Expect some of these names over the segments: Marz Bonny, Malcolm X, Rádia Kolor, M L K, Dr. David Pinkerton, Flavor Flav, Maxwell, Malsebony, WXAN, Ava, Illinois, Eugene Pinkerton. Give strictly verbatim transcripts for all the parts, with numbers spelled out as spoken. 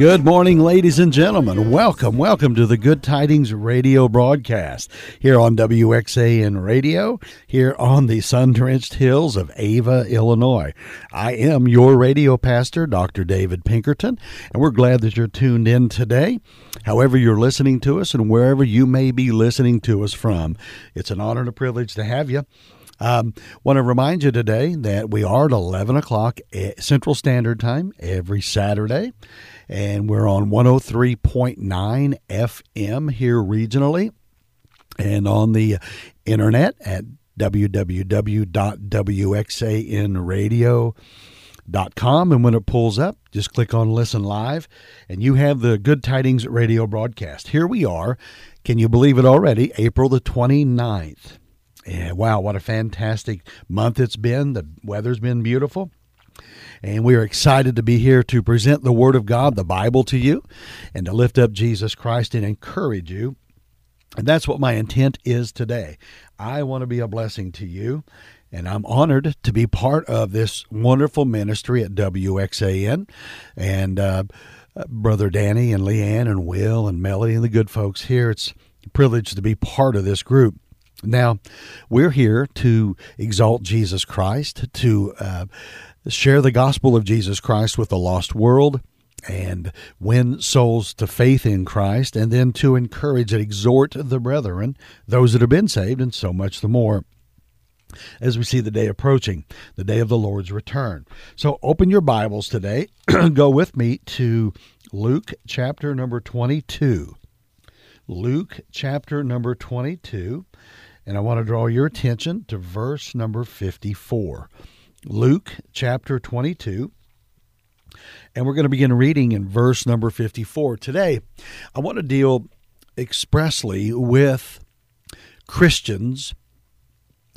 Good morning, ladies and gentlemen. Welcome, welcome to the Good Tidings radio broadcast here on W X A N Radio, here on the sun-drenched hills of Ava, Illinois. I am your radio pastor, Doctor David Pinkerton, and we're glad that you're tuned in today. However you're listening to us and wherever you may be listening to us from, it's an honor and a privilege to have you. I um, want to remind you today that we are at eleven o'clock Central Standard Time every Saturday, and we're on one oh three point nine F M here regionally and on the internet at w w w dot w x a n radio dot com. And when it pulls up, just click on Listen Live, and you have the Good Tidings radio broadcast. Here we are. Can you believe it already? April the twenty-ninth. Yeah, wow, what a fantastic month it's been. The weather's been beautiful. And we are excited to be here to present the Word of God, the Bible, to you, and to lift up Jesus Christ and encourage you. And that's what my intent is today. I want to be a blessing to you, and I'm honored to be part of this wonderful ministry at W X A N. And uh, Brother Danny and Leanne and Will and Melody and the good folks here, it's a privilege to be part of this group. Now, we're here to exalt Jesus Christ, to uh, share the gospel of Jesus Christ with the lost world, and win souls to faith in Christ, and then to encourage and exhort the brethren, those that have been saved, and so much the more, as we see the day approaching, the day of the Lord's return. So open your Bibles today. Go with me to Luke chapter number twenty-two. Luke chapter number twenty-two. And I want to draw your attention to verse number fifty-four, Luke chapter twenty-two, and we're going to begin reading in verse number fifty-four. Today, I want to deal expressly with Christians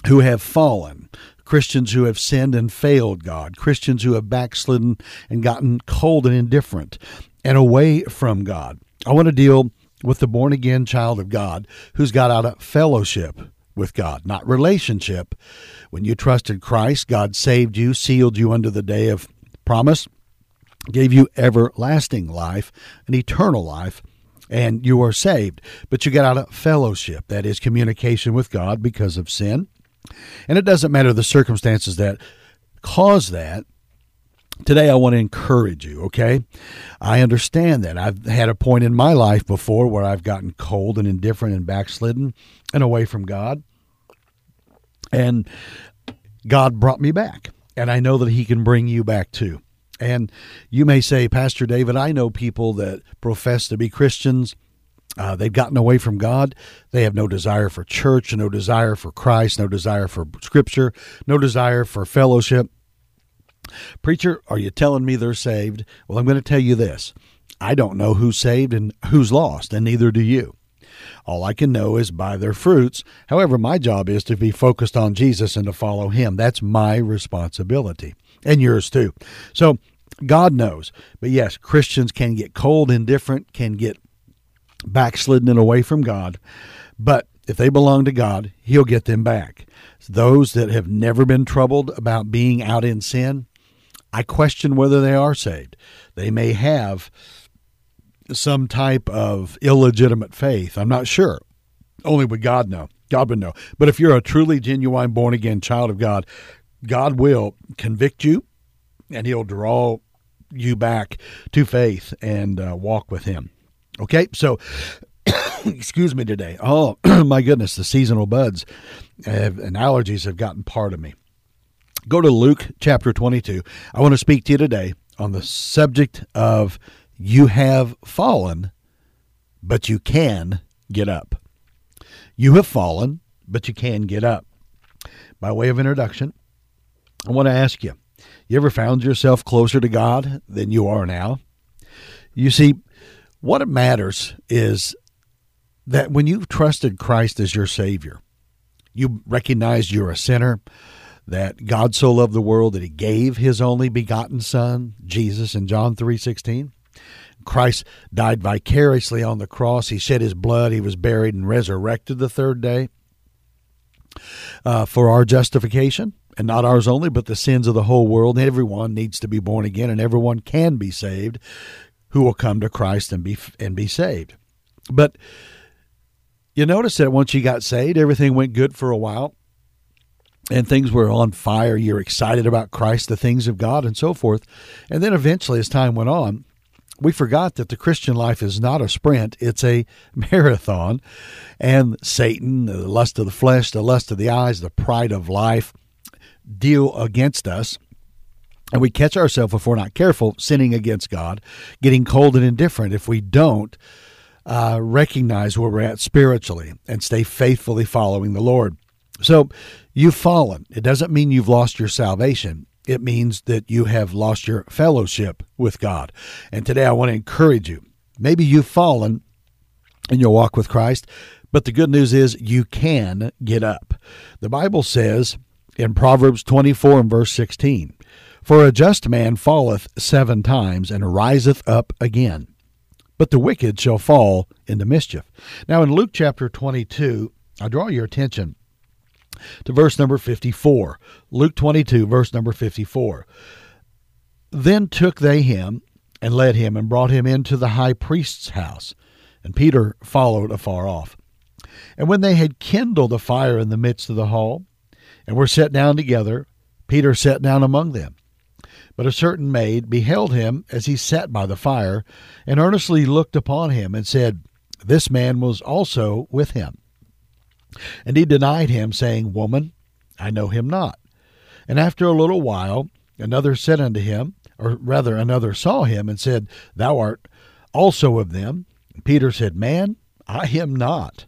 who have fallen, Christians who have sinned and failed God, Christians who have backslidden and gotten cold and indifferent and away from God. I want to deal with the born-again child of God who's got out of fellowship with God, not relationship. When you trusted Christ, God saved you, sealed you unto the day of promise, gave you everlasting life, an eternal life, and you are saved. But you got out of fellowship, that is communication with God, because of sin. And it doesn't matter the circumstances that cause that. Today, I want to encourage you, okay? I understand that. I've had a point in my life before where I've gotten cold and indifferent and backslidden and away from God. And God brought me back, and I know that He can bring you back too. And you may say, Pastor David, I know people that profess to be Christians. Uh, they've gotten away from God. They have no desire for church, no desire for Christ, no desire for Scripture, no desire for fellowship. Preacher, are you telling me they're saved? Well, I'm going to tell you this. I don't know who's saved and who's lost, and neither do you. All I can know is by their fruits. However, my job is to be focused on Jesus and to follow Him. That's my responsibility, and yours too. So God knows. But yes, Christians can get cold, indifferent, can get backslidden and away from God. But if they belong to God, He'll get them back. Those that have never been troubled about being out in sin, I question whether they are saved. They may have some type of illegitimate faith. I'm not sure. Only would God know. God would know. But if you're a truly genuine born-again child of God, God will convict you, and He'll draw you back to faith and uh, walk with Him. Okay? So, excuse me today. Oh, my goodness, the seasonal buds have, and allergies have gotten part of me. Go to Luke chapter twenty-two. I want to speak to you today on the subject of you have fallen, but you can get up. You have fallen, but you can get up. By way of introduction, I want to ask you, you ever found yourself closer to God than you are now? You see, what it matters is that when you've trusted Christ as your Savior, you recognize you're a sinner, that God so loved the world that He gave His only begotten Son, Jesus, in John three sixteen. Christ died vicariously on the cross. He shed His blood. He was buried and resurrected the third day uh, for our justification, and not ours only, but the sins of the whole world. Everyone needs to be born again, and everyone can be saved who will come to Christ and be and be saved. But you notice that once you got saved, everything went good for a while, and things were on fire. You're excited about Christ, the things of God, and so forth. And then eventually, as time went on, we forgot that the Christian life is not a sprint, it's a marathon. And Satan, the lust of the flesh, the lust of the eyes, the pride of life deal against us. And we catch ourselves, if we're not careful, sinning against God, getting cold and indifferent if we don't uh, recognize where we're at spiritually and stay faithfully following the Lord. So you've fallen. It doesn't mean you've lost your salvation. It means that you have lost your fellowship with God. And today I want to encourage you. Maybe you've fallen in your walk with Christ, but the good news is you can get up. The Bible says in Proverbs twenty-four and verse sixteen, "For a just man falleth seven times and riseth up again, but the wicked shall fall into mischief." Now in Luke chapter twenty-two, I draw your attention to verse number fifty-four, Luke twenty-two, verse number fifty-four. "Then took they him and led him and brought him into the high priest's house, and Peter followed afar off. And when they had kindled a fire in the midst of the hall, and were set down together, Peter sat down among them. But a certain maid beheld him as he sat by the fire, and earnestly looked upon him, and said, This man was also with him. And he denied him, saying, Woman, I know him not. And after a little while, another said unto him, or rather another saw him, and said, Thou art also of them. And Peter said, Man, I am not.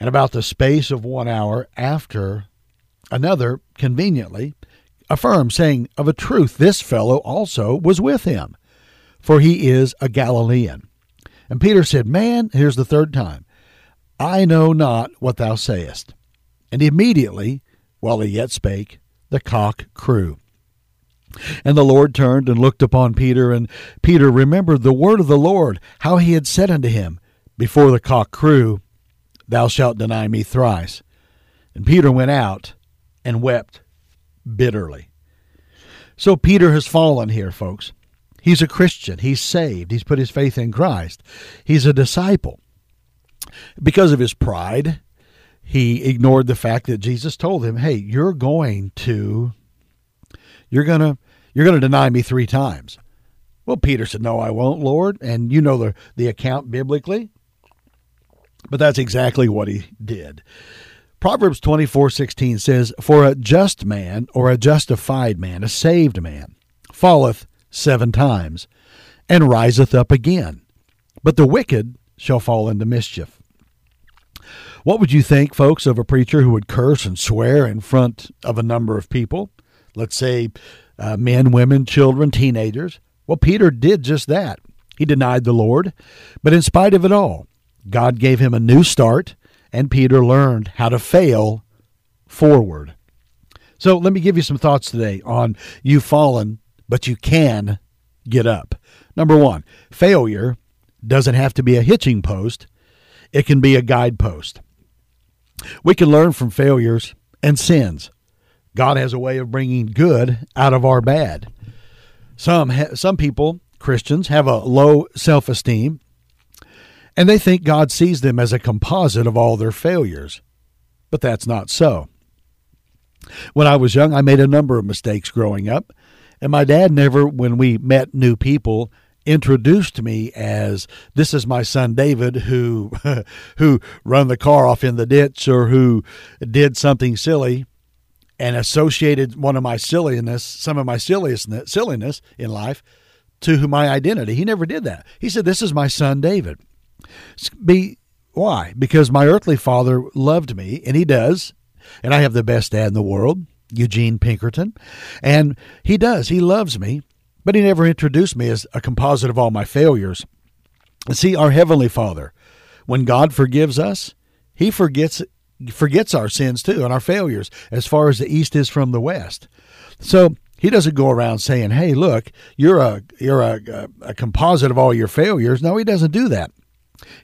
And about the space of one hour after, another conveniently affirmed, saying, Of a truth, this fellow also was with him, for he is a Galilean. And Peter said, Man, here's the third time, I know not what thou sayest. And immediately, while he yet spake, the cock crew. And the Lord turned and looked upon Peter, and Peter remembered the word of the Lord, how he had said unto him, Before the cock crew, thou shalt deny me thrice. And Peter went out and wept bitterly." So Peter has fallen here, folks. He's a Christian. He's saved. He's put his faith in Christ. He's a disciple. Because of his pride, he ignored the fact that Jesus told him, "Hey, you're going to, you're gonna, you're gonna deny me three times." Well, Peter said, "No, I won't, Lord." And you know the the account biblically, but that's exactly what he did. Proverbs twenty-four sixteen says, "For a just man, or a justified man, a saved man, falleth seven times, and riseth up again, but the wicked shall fall into mischief." What would you think, folks, of a preacher who would curse and swear in front of a number of people? Let's say uh, men, women, children, teenagers. Well, Peter did just that. He denied the Lord. But in spite of it all, God gave him a new start, and Peter learned how to fail forward. So let me give you some thoughts today on you've fallen, but you can get up. Number one, failure doesn't have to be a hitching post. It can be a guidepost. We can learn from failures and sins. God has a way of bringing good out of our bad. Some some people, Christians, have a low self-esteem, and they think God sees them as a composite of all their failures. But that's not so. When I was young, I made a number of mistakes growing up, and my dad never, when we met new people, introduced me as, "This is my son David who who run the car off in the ditch," or who did something silly, and associated one of my silliness, some of my silliness, silliness in life to my identity. He never did that. He said, "This is my son David." Be why? Because my earthly father loved me, and he does, and I have the best dad in the world, Eugene Pinkerton, and he does. He loves me. But he never introduced me as a composite of all my failures. See, our Heavenly Father, when God forgives us, he forgets forgets our sins too and our failures as far as the East is from the West. So he doesn't go around saying, "Hey, look, you're a you're a, a composite of all your failures." No, he doesn't do that.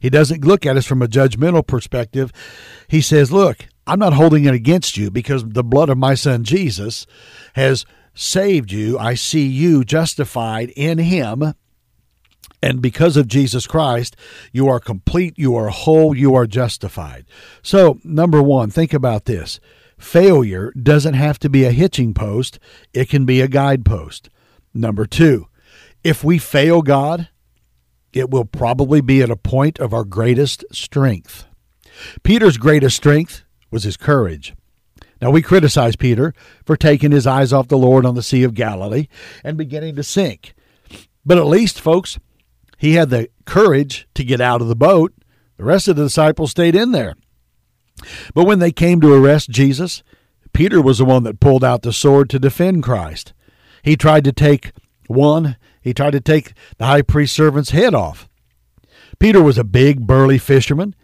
He doesn't look at us from a judgmental perspective. He says, "Look, I'm not holding it against you because the blood of my son Jesus has saved you. I see you justified in him, And because of Jesus Christ, you are complete, you are whole, you are justified. So, number one, think about this. Failure doesn't have to be a hitching post. It can be a guidepost. Number two, if we fail God, it will probably be at a point of our greatest strength. Peter's greatest strength was his courage. Now, we criticize Peter for taking his eyes off the Lord on the Sea of Galilee and beginning to sink. But at least, folks, he had the courage to get out of the boat. The rest of the disciples stayed in there. But when they came to arrest Jesus, Peter was the one that pulled out the sword to defend Christ. He tried to take one, he tried to take the high priest's servant's head off. Peter was a big, burly fisherman.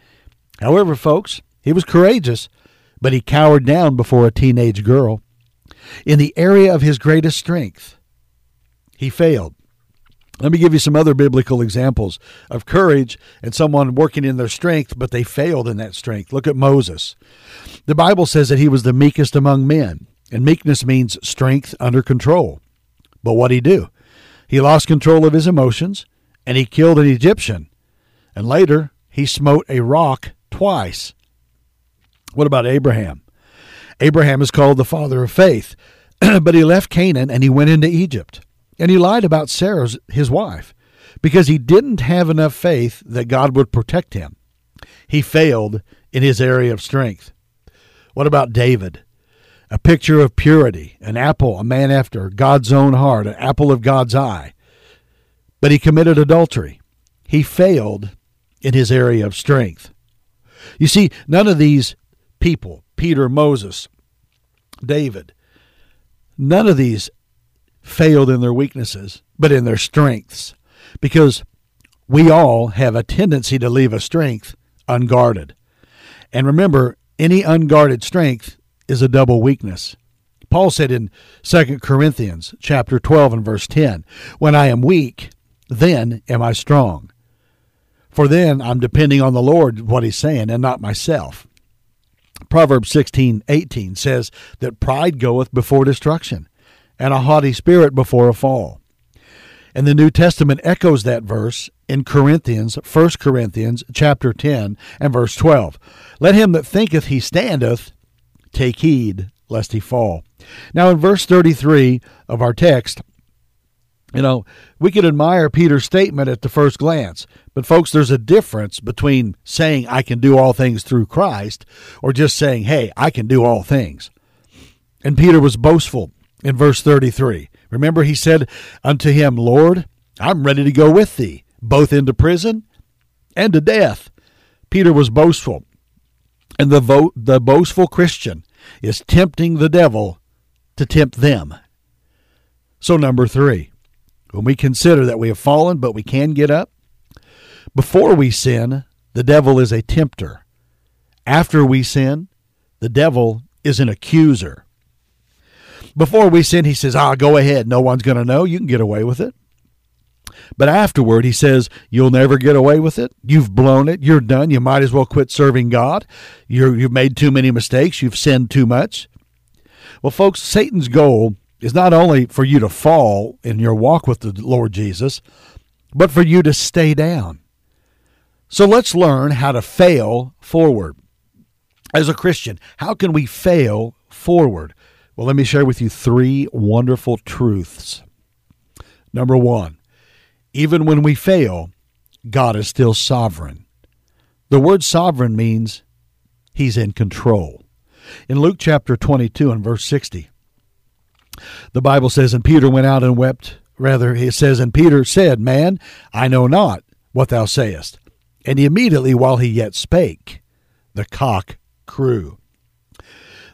However, folks, he was courageous, but he cowered down before a teenage girl. In the area of his greatest strength, he failed. Let me give you some other biblical examples of courage and someone working in their strength, but they failed in that strength. Look at Moses. The Bible says that he was the meekest among men, and meekness means strength under control. But what'd he do? He lost control of his emotions, and he killed an Egyptian. And later, he smote a rock twice. What about Abraham? Abraham is called the father of faith, but he left Canaan and he went into Egypt. And he lied about Sarah, his wife, because he didn't have enough faith that God would protect him. He failed in his area of strength. What about David? A picture of purity, an apple, a man after God's own heart, an apple of God's eye. But he committed adultery. He failed in his area of strength. You see, none of these people, Peter, Moses, David, none of these failed in their weaknesses, but in their strengths, because we all have a tendency to leave a strength unguarded. And remember, any unguarded strength is a double weakness. Paul said in Second Corinthians chapter twelve and verse ten, "When I am weak, then am I strong." For then I'm depending on the Lord, what he's saying, and not myself. Proverbs sixteen eighteen says that pride goeth before destruction, and a haughty spirit before a fall. And the New Testament echoes that verse in Corinthians, First Corinthians chapter ten and verse twelve. "Let him that thinketh he standeth take heed lest he fall." Now in verse thirty-three of our text, you know, we could admire Peter's statement at the first glance, but folks, there's a difference between saying I can do all things through Christ or just saying, hey, I can do all things. And Peter was boastful. In verse thirty-three, remember he said unto him, "Lord, I'm ready to go with thee, both into prison and to death." Peter was boastful, and the vo- the boastful Christian is tempting the devil to tempt them. So number three, when we consider that we have fallen, but we can get up, before we sin, the devil is a tempter. After we sin, the devil is an accuser. Before we sin, he says, ah, go ahead. No one's going to know. You can get away with it. But afterward, he says, you'll never get away with it. You've blown it. You're done. You might as well quit serving God. You're, you've made too many mistakes. You've sinned too much. Well, folks, Satan's goal is not only for you to fall in your walk with the Lord Jesus, but for you to stay down. So let's learn how to fail forward. As a Christian, how can we fail forward? Well, let me share with you three wonderful truths. Number one, even when we fail, God is still sovereign. The word sovereign means he's in control. In Luke chapter twenty-two and verse sixty, the Bible says, and Peter went out and wept. Rather, it says, and Peter said, "Man, I know not what thou sayest." And immediately while he yet spake, the cock crew.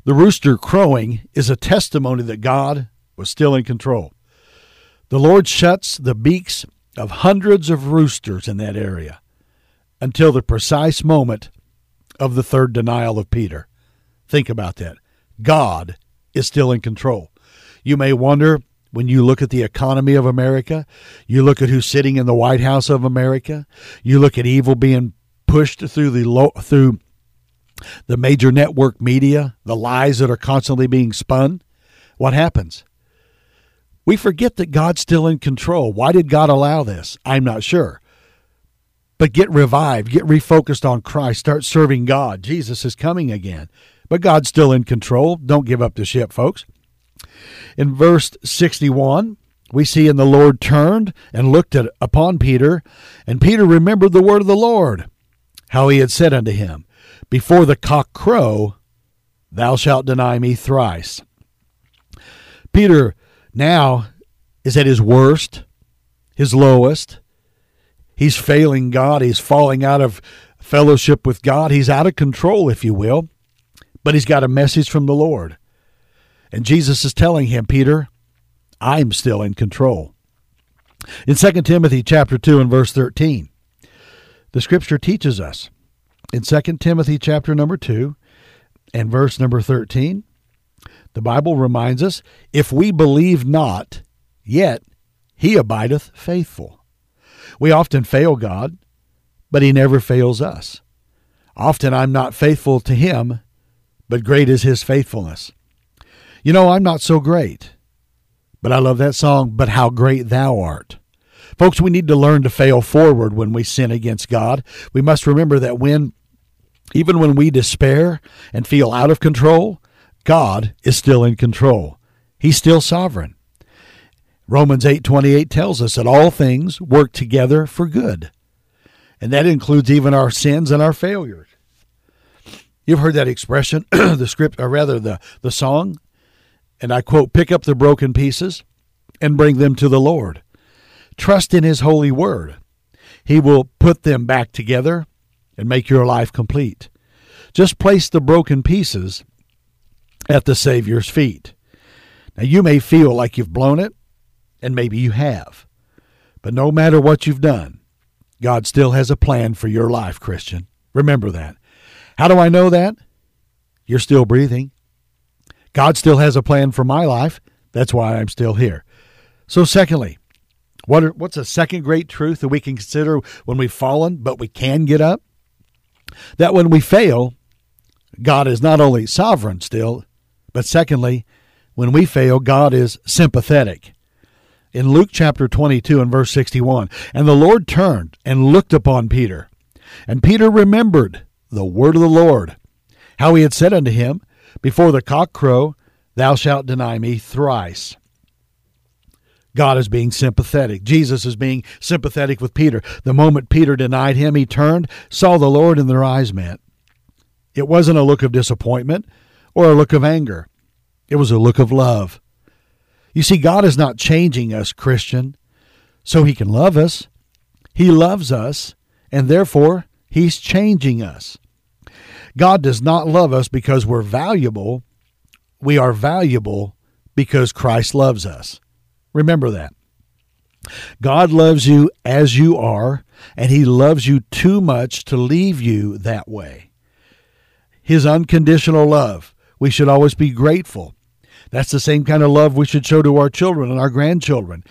The rooster crowing is a testimony that God was still in control. The Lord shuts the beaks of hundreds of roosters in that area until the precise moment of the third denial of Peter. Think about that. God is still in control. You may wonder when you look at the economy of America, you look at who's sitting in the White House of America, you look at evil being pushed through the low, through the major network media, the lies that are constantly being spun, what happens? We forget that God's still in control. Why did God allow this? I'm not sure. But get revived. Get refocused on Christ. Start serving God. Jesus is coming again. But God's still in control. Don't give up the ship, folks. In verse sixty-one, we see, "And the Lord turned and looked at, upon Peter, and Peter remembered the word of the Lord, how he had said unto him, Before the cock crow, thou shalt deny me thrice." Peter now is at his worst, his lowest. He's failing God. He's falling out of fellowship with God. He's out of control, if you will. But he's got a message from the Lord. And Jesus is telling him, Peter, I'm still in control. In Second Timothy chapter two and verse thirteen, the scripture teaches us, in Second Timothy chapter number two and verse number thirteen, the Bible reminds us, "If we believe not, yet he abideth faithful." We often fail God, but he never fails us. Often I'm not faithful to him, but great is his faithfulness. You know, I'm not so great, but I love that song, "But How Great Thou Art." Folks, we need to learn to fail forward when we sin against God. We must remember that when, even when we despair and feel out of control, God is still in control. He's still sovereign. Romans eight twenty-eight tells us that all things work together for good, and that includes even our sins and our failures. You've heard that expression, the script, or rather the, the song, and I quote, "Pick up the broken pieces and bring them to the Lord. Trust in his holy word. He will put them back together and make your life complete." Just place the broken pieces at the Savior's feet. Now, you may feel like you've blown it, and maybe you have. But no matter what you've done, God still has a plan for your life, Christian. Remember that. How do I know that? You're still breathing. God still has a plan for my life. That's why I'm still here. So secondly, what are, what's a second great truth that we can consider when we've fallen, but we can get up? That when we fail, God is not only sovereign still, but secondly, when we fail, God is sympathetic. In Luke chapter twenty-two and verse sixty-one, "And the Lord turned and looked upon Peter, and Peter remembered the word of the Lord, how he had said unto him, Before the cock crow, thou shalt deny me thrice." God is being sympathetic. Jesus is being sympathetic with Peter. The moment Peter denied him, he turned, saw the Lord, and their eyes met. It wasn't a look of disappointment or a look of anger. It was a look of love. You see, God is not changing us, Christian, so he can love us. He loves us, and therefore he's changing us. God does not love us because we're valuable. We are valuable because Christ loves us. Remember that. God loves you as you are, and he loves you too much to leave you that way. His unconditional love, we should always be grateful. That's the same kind of love we should show to our children and our grandchildren.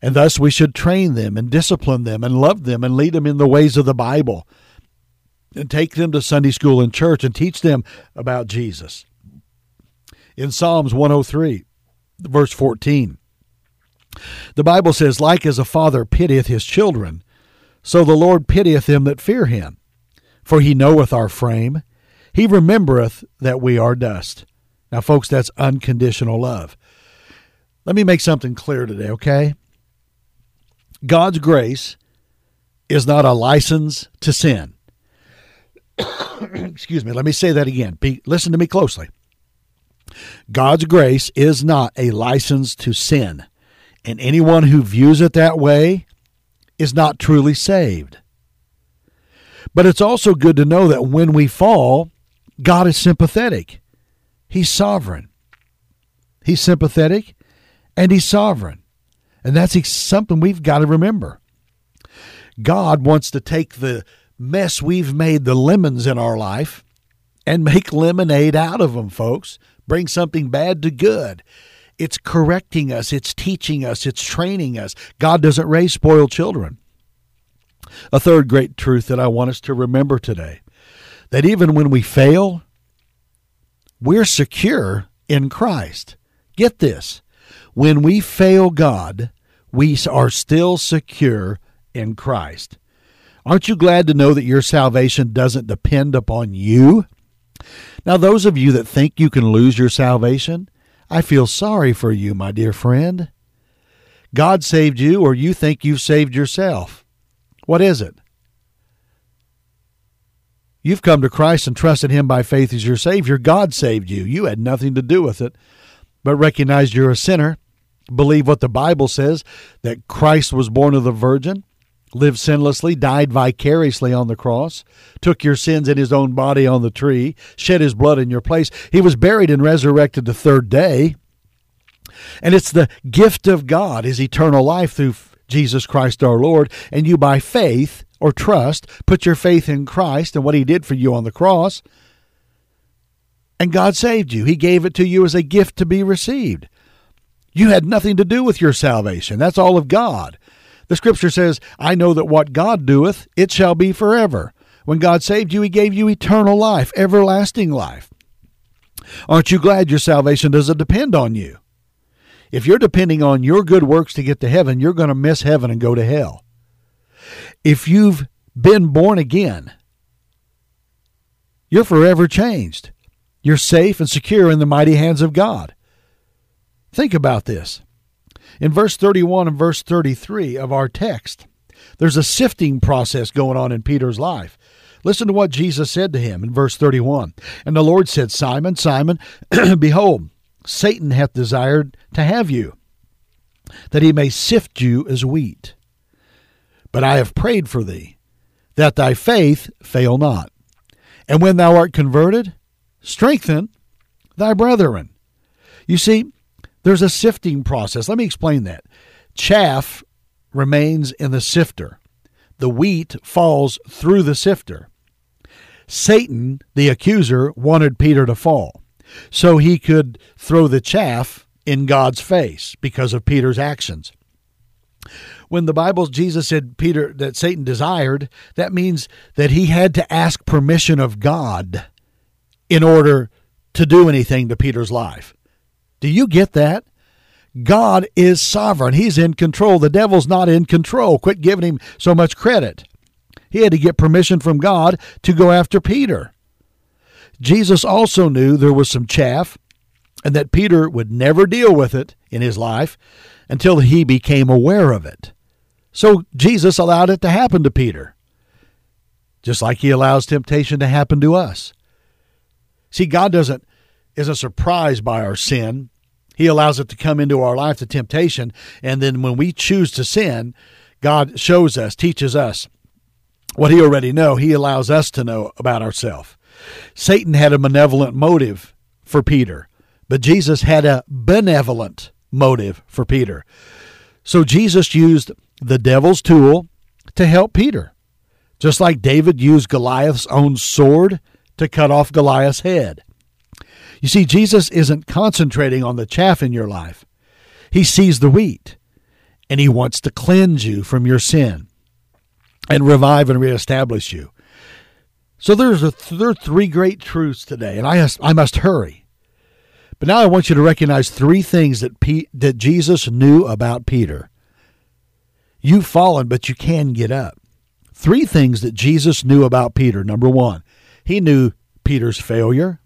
And thus we should train them and discipline them and love them and lead them in the ways of the Bible, and take them to Sunday school and church and teach them about Jesus. In Psalms one oh three, verse fourteen, the Bible says, "Like as a father pitieth his children, so the Lord pitieth them that fear him. For he knoweth our frame, he remembereth that we are dust." Now, folks, that's unconditional love. Let me make something clear today, okay? God's grace is not a license to sin. Excuse me, let me say that again. Be, listen to me closely. God's grace is not a license to sin, and anyone who views it that way is not truly saved. But it's also good to know that when we fall, God is sympathetic. He's sovereign. He's sympathetic, and he's sovereign. And that's something we've got to remember. God wants to take the mess we've made, the lemons in our life, and make lemonade out of them, folks. Bring something bad to good. It's correcting us. It's teaching us. It's training us. God doesn't raise spoiled children. A third great truth that I want us to remember today, that even when we fail, we're secure in Christ. Get this. When we fail God, we are still secure in Christ. Aren't you glad to know that your salvation doesn't depend upon you? Now, those of you that think you can lose your salvation, I feel sorry for you, my dear friend. God saved you, or you think you've saved yourself. What is it? You've come to Christ and trusted Him by faith as your Savior. God saved you. You had nothing to do with it, but recognized you're a sinner. Believe what the Bible says, that Christ was born of the Virgin, lived sinlessly, died vicariously on the cross, took your sins in His own body on the tree, shed His blood in your place. He was buried and resurrected the third day. And it's the gift of God, His eternal life through Jesus Christ our Lord. And you, by faith or trust, put your faith in Christ and what He did for you on the cross. And God saved you. He gave it to you as a gift to be received. You had nothing to do with your salvation. That's all of God. The Scripture says, I know that what God doeth, it shall be forever. When God saved you, He gave you eternal life, everlasting life. Aren't you glad your salvation doesn't depend on you? If you're depending on your good works to get to heaven, you're going to miss heaven and go to hell. If you've been born again, you're forever changed. You're safe and secure in the mighty hands of God. Think about this. In verse thirty-one and verse thirty-three of our text, there's a sifting process going on in Peter's life. Listen to what Jesus said to him in verse thirty-one. And the Lord said, Simon, Simon, behold, Satan hath desired to have you, that he may sift you as wheat. But I have prayed for thee, that thy faith fail not. And when thou art converted, strengthen thy brethren. You see, there's a sifting process. Let me explain that. Chaff remains in the sifter. The wheat falls through the sifter. Satan, the accuser, wanted Peter to fall so he could throw the chaff in God's face because of Peter's actions. When the Bible, Jesus said Peter that Satan desired, that means that he had to ask permission of God in order to do anything to Peter's life. Do you get that? God is sovereign. He's in control. The devil's not in control. Quit giving him so much credit. He had to get permission from God to go after Peter. Jesus also knew there was some chaff and that Peter would never deal with it in his life until he became aware of it. So Jesus allowed it to happen to Peter, just like He allows temptation to happen to us. See, God doesn't isn't surprised by our sin. He allows it to come into our life, the temptation, and then when we choose to sin, God shows us, teaches us what He already knows. He allows us to know about ourselves. Satan had a malevolent motive for Peter, but Jesus had a benevolent motive for Peter. So Jesus used the devil's tool to help Peter, just like David used Goliath's own sword to cut off Goliath's head. You see, Jesus isn't concentrating on the chaff in your life. He sees the wheat, and He wants to cleanse you from your sin and revive and reestablish you. So there's a, there are three great truths today, and I, I must hurry. But now I want you to recognize three things that, P, that Jesus knew about Peter. You've fallen, but you can get up. Three things that Jesus knew about Peter. Number one, He knew Peter's failure.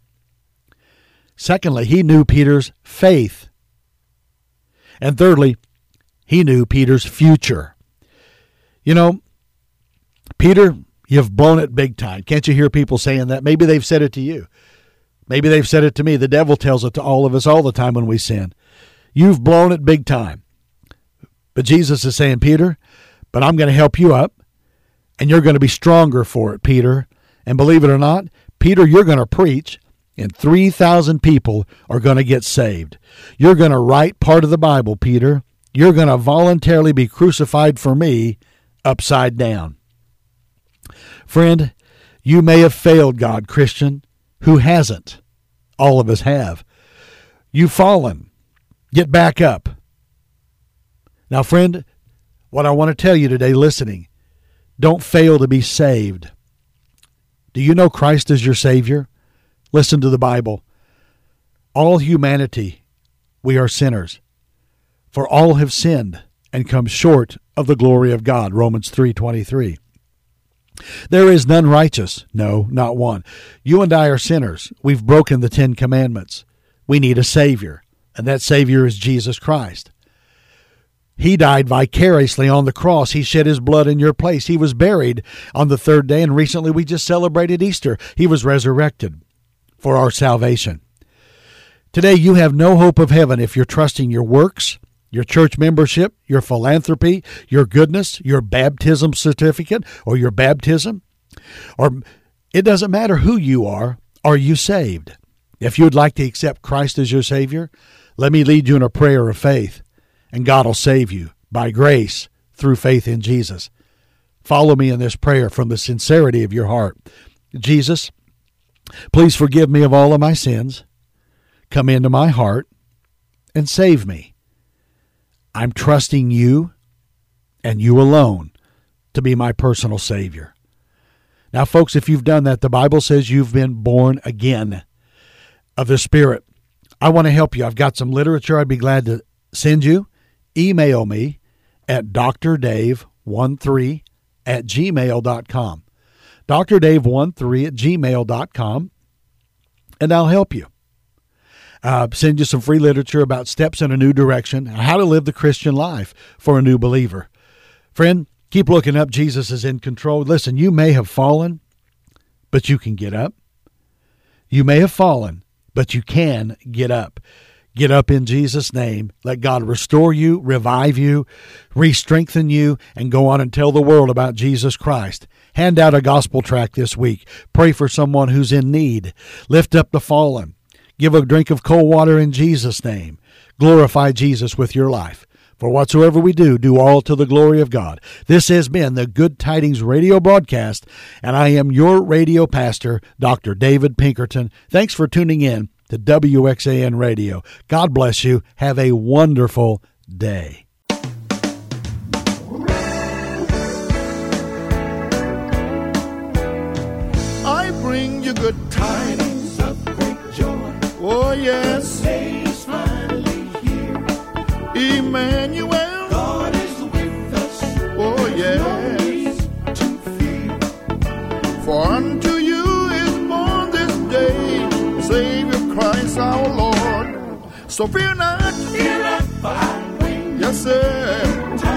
Secondly, He knew Peter's faith. And thirdly, He knew Peter's future. You know, Peter, you've blown it big time. Can't you hear people saying that? Maybe they've said it to you. Maybe they've said it to me. The devil tells it to all of us all the time when we sin. You've blown it big time. But Jesus is saying, Peter, but I'm going to help you up, and you're going to be stronger for it, Peter. And believe it or not, Peter, you're going to preach, and three thousand people are going to get saved. You're going to write part of the Bible, Peter. You're going to voluntarily be crucified for me upside down. Friend, you may have failed God, Christian. Who hasn't? All of us have. You've fallen. Get back up. Now, friend, what I want to tell you today, listening, don't fail to be saved. Do you know Christ is your Savior? Listen to the Bible. All humanity, we are sinners. For all have sinned and come short of the glory of God, Romans three twenty-three. There is none righteous, no, not one. You and I are sinners. We've broken the Ten Commandments. We need a Savior, and that Savior is Jesus Christ. He died vicariously on the cross. He shed his blood in your place. He was buried on the third day, and recently we just celebrated Easter. He was resurrected for our salvation. Today, you have no hope of heaven if you're trusting your works, your church membership, your philanthropy, your goodness, your baptism certificate, or your baptism. Or it doesn't matter who you are, are you saved? If you would like to accept Christ as your Savior, let me lead you in a prayer of faith, and God will save you by grace through faith in Jesus. Follow me in this prayer from the sincerity of your heart. Jesus, please forgive me of all of my sins. Come into my heart and save me. I'm trusting you and you alone to be my personal Savior. Now, folks, if you've done that, the Bible says you've been born again of the Spirit. I want to help you. I've got some literature I'd be glad to send you. Email me at d r dave one three at gmail dot com. d r dave one three at gmail dot com, and I'll help you. Uh, send you some free literature about steps in a new direction, how to live the Christian life for a new believer. Friend, keep looking up. Jesus is in control. Listen, you may have fallen, but you can get up. You may have fallen, but you can get up. Get up in Jesus' name. Let God restore you, revive you, re-strengthen you, and go on and tell the world about Jesus Christ. Hand out a gospel tract this week. Pray for someone who's in need. Lift up the fallen. Give a drink of cold water in Jesus' name. Glorify Jesus with your life. For whatsoever we do, do all to the glory of God. This has been the Good Tidings Radio Broadcast, and I am your radio pastor, Doctor David Pinkerton. Thanks for tuning in to W X A N Radio. God bless you. Have a wonderful day. I bring you good tidings of great joy. Oh, yes. The day is finally here. Emmanuel. God is with us. Oh, there's yes. No reason to fear. For unto you is born this day, Savior Christ our Lord. So fear not. Fear not. Yes, sir.